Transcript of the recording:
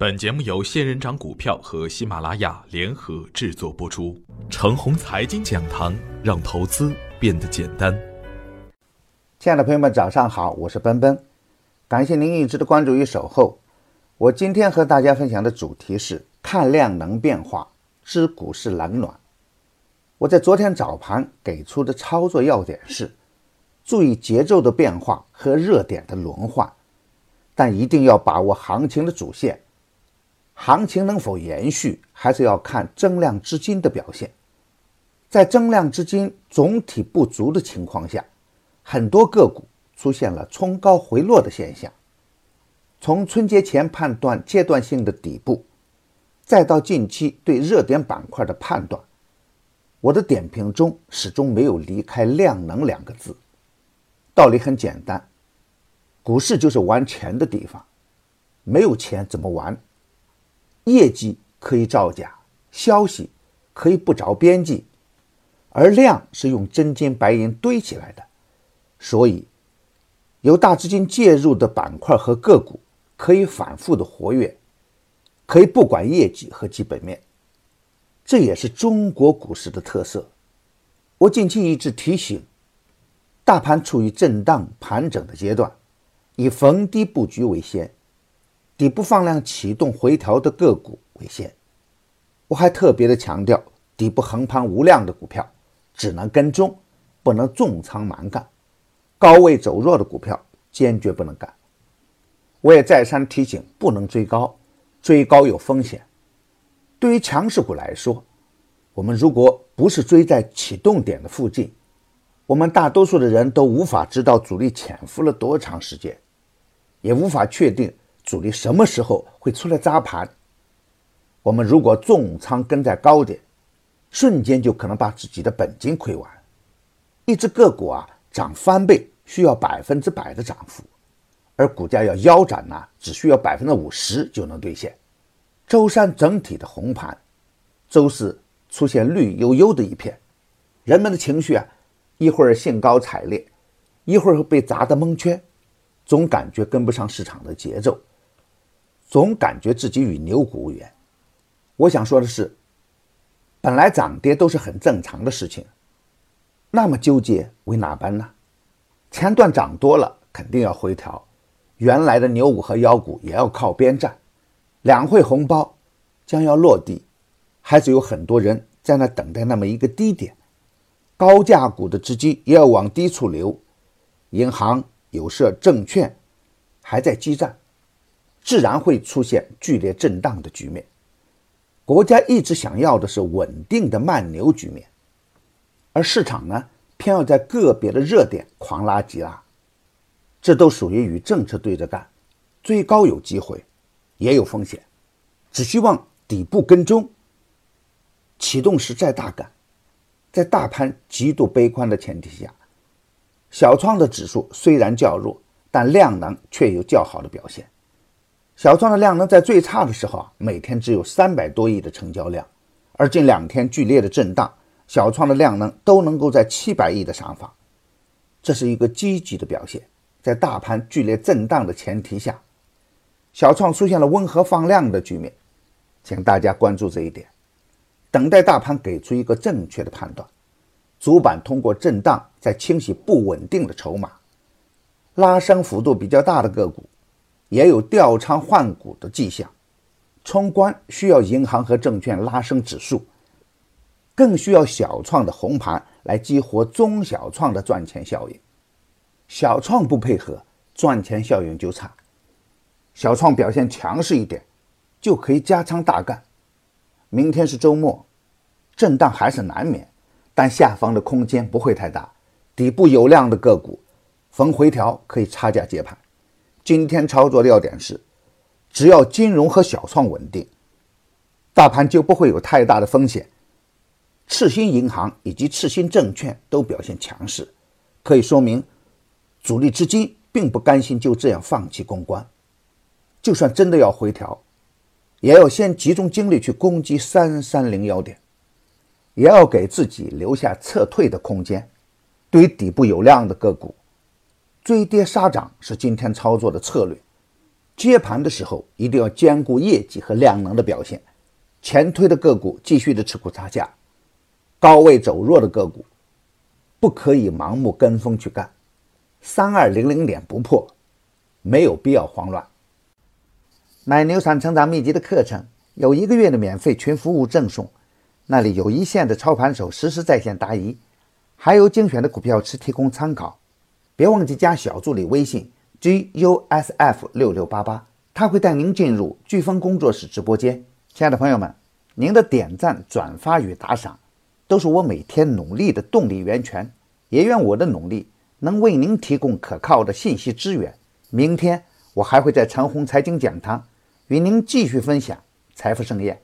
本节目由仙人掌股票和喜马拉雅联合制作播出。程红财经讲堂，让投资变得简单。亲爱的朋友们，早上好，我是奔奔，感谢您一直的关注与守候。我今天和大家分享的主题是看量能变化，知股市冷暖。我在昨天早盘给出的操作要点是注意节奏的变化和热点的轮换，但一定要把握行情的主线。行情能否延续，还是要看增量资金的表现。在增量资金总体不足的情况下，很多个股出现了冲高回落的现象。从春节前判断阶段性的底部，再到近期对热点板块的判断，我的点评中始终没有离开量能两个字。道理很简单，股市就是玩钱的地方，没有钱怎么玩？业绩可以造假，消息可以不着边际，而量是用真金白银堆起来的，所以由大资金介入的板块和个股可以反复的活跃，可以不管业绩和基本面。这也是中国股市的特色。我近期一直提醒，大盘处于震荡盘整的阶段，以逢低布局为先，底部放量启动回调的个股为先。我还特别的强调，底部横盘无量的股票只能跟踪，不能重仓蛮干，高位走弱的股票坚决不能干。我也再三提醒，不能追高，追高有风险。对于强势股来说，我们如果不是追在启动点的附近，我们大多数的人都无法知道主力潜伏了多长时间，也无法确定主力什么时候会出来砸盘。我们如果重仓跟在高点，瞬间就可能把自己的本金亏完。一只个股涨翻倍需要100%的涨幅，而股价要腰斩只需要50%就能兑现。周三整体的红盘，周四出现绿油油的一片，人们的情绪一会儿兴高采烈，一会儿被砸得蒙圈，总感觉跟不上市场的节奏，总感觉自己与牛股无缘。我想说的是，本来涨跌都是很正常的事情，那么纠结为哪般呢？前段涨多了肯定要回调，原来的牛股和妖股也要靠边站，两会红包将要落地，还是有很多人在那等待那么一个低点。高价股的资金也要往低处流，银行、有色、证券还在激战，自然会出现剧烈震荡的局面。国家一直想要的是稳定的慢牛局面，而市场偏要在个别的热点狂拉急拉，这都属于与政策对着干。追高有机会，也有风险，只希望底部跟踪，启动时再大干。在大盘极度悲观的前提下，小创的指数虽然较弱，但量能却有较好的表现。小创的量能在最差的时候每天只有300多亿的成交量，而近2天剧烈的震荡，小创的量能都能够在700亿的上方，这是一个积极的表现。在大盘剧烈震荡的前提下，小创出现了温和放量的局面，请大家关注这一点，等待大盘给出一个正确的判断。主板通过震荡在清洗不稳定的筹码，拉升幅度比较大的个股也有调仓换股的迹象。冲关需要银行和证券拉升指数，更需要小创的红盘来激活中小创的赚钱效应。小创不配合，赚钱效应就差。小创表现强势一点，就可以加仓大干。明天是周末，震荡还是难免，但下方的空间不会太大，底部有量的个股逢回调可以差价接盘。今天操作的要点是，只要金融和小创稳定，大盘就不会有太大的风险。赤星银行以及赤星证券都表现强势，可以说明主力资金并不甘心就这样放弃攻关，就算真的要回调，也要先集中精力去攻击3301点，也要给自己留下撤退的空间。对于底部有量的个股，追跌杀涨是今天操作的策略。接盘的时候一定要兼顾业绩和量能的表现，前推的个股继续的持股差价，高位走弱的个股不可以盲目跟风去干。3200点不破，没有必要慌乱。买牛产成长秘籍的课程有1个月的免费群服务赠送，那里有1线的操盘手实时在线答疑，还有精选的股票池提供参考。别忘记加小助理微信 GUSF6688， 他会带您进入飓风工作室直播间。亲爱的朋友们，您的点赞、转发与打赏都是我每天努力的动力源泉，也愿我的努力能为您提供可靠的信息资源。明天我还会在长虹财经讲堂与您继续分享财富盛宴。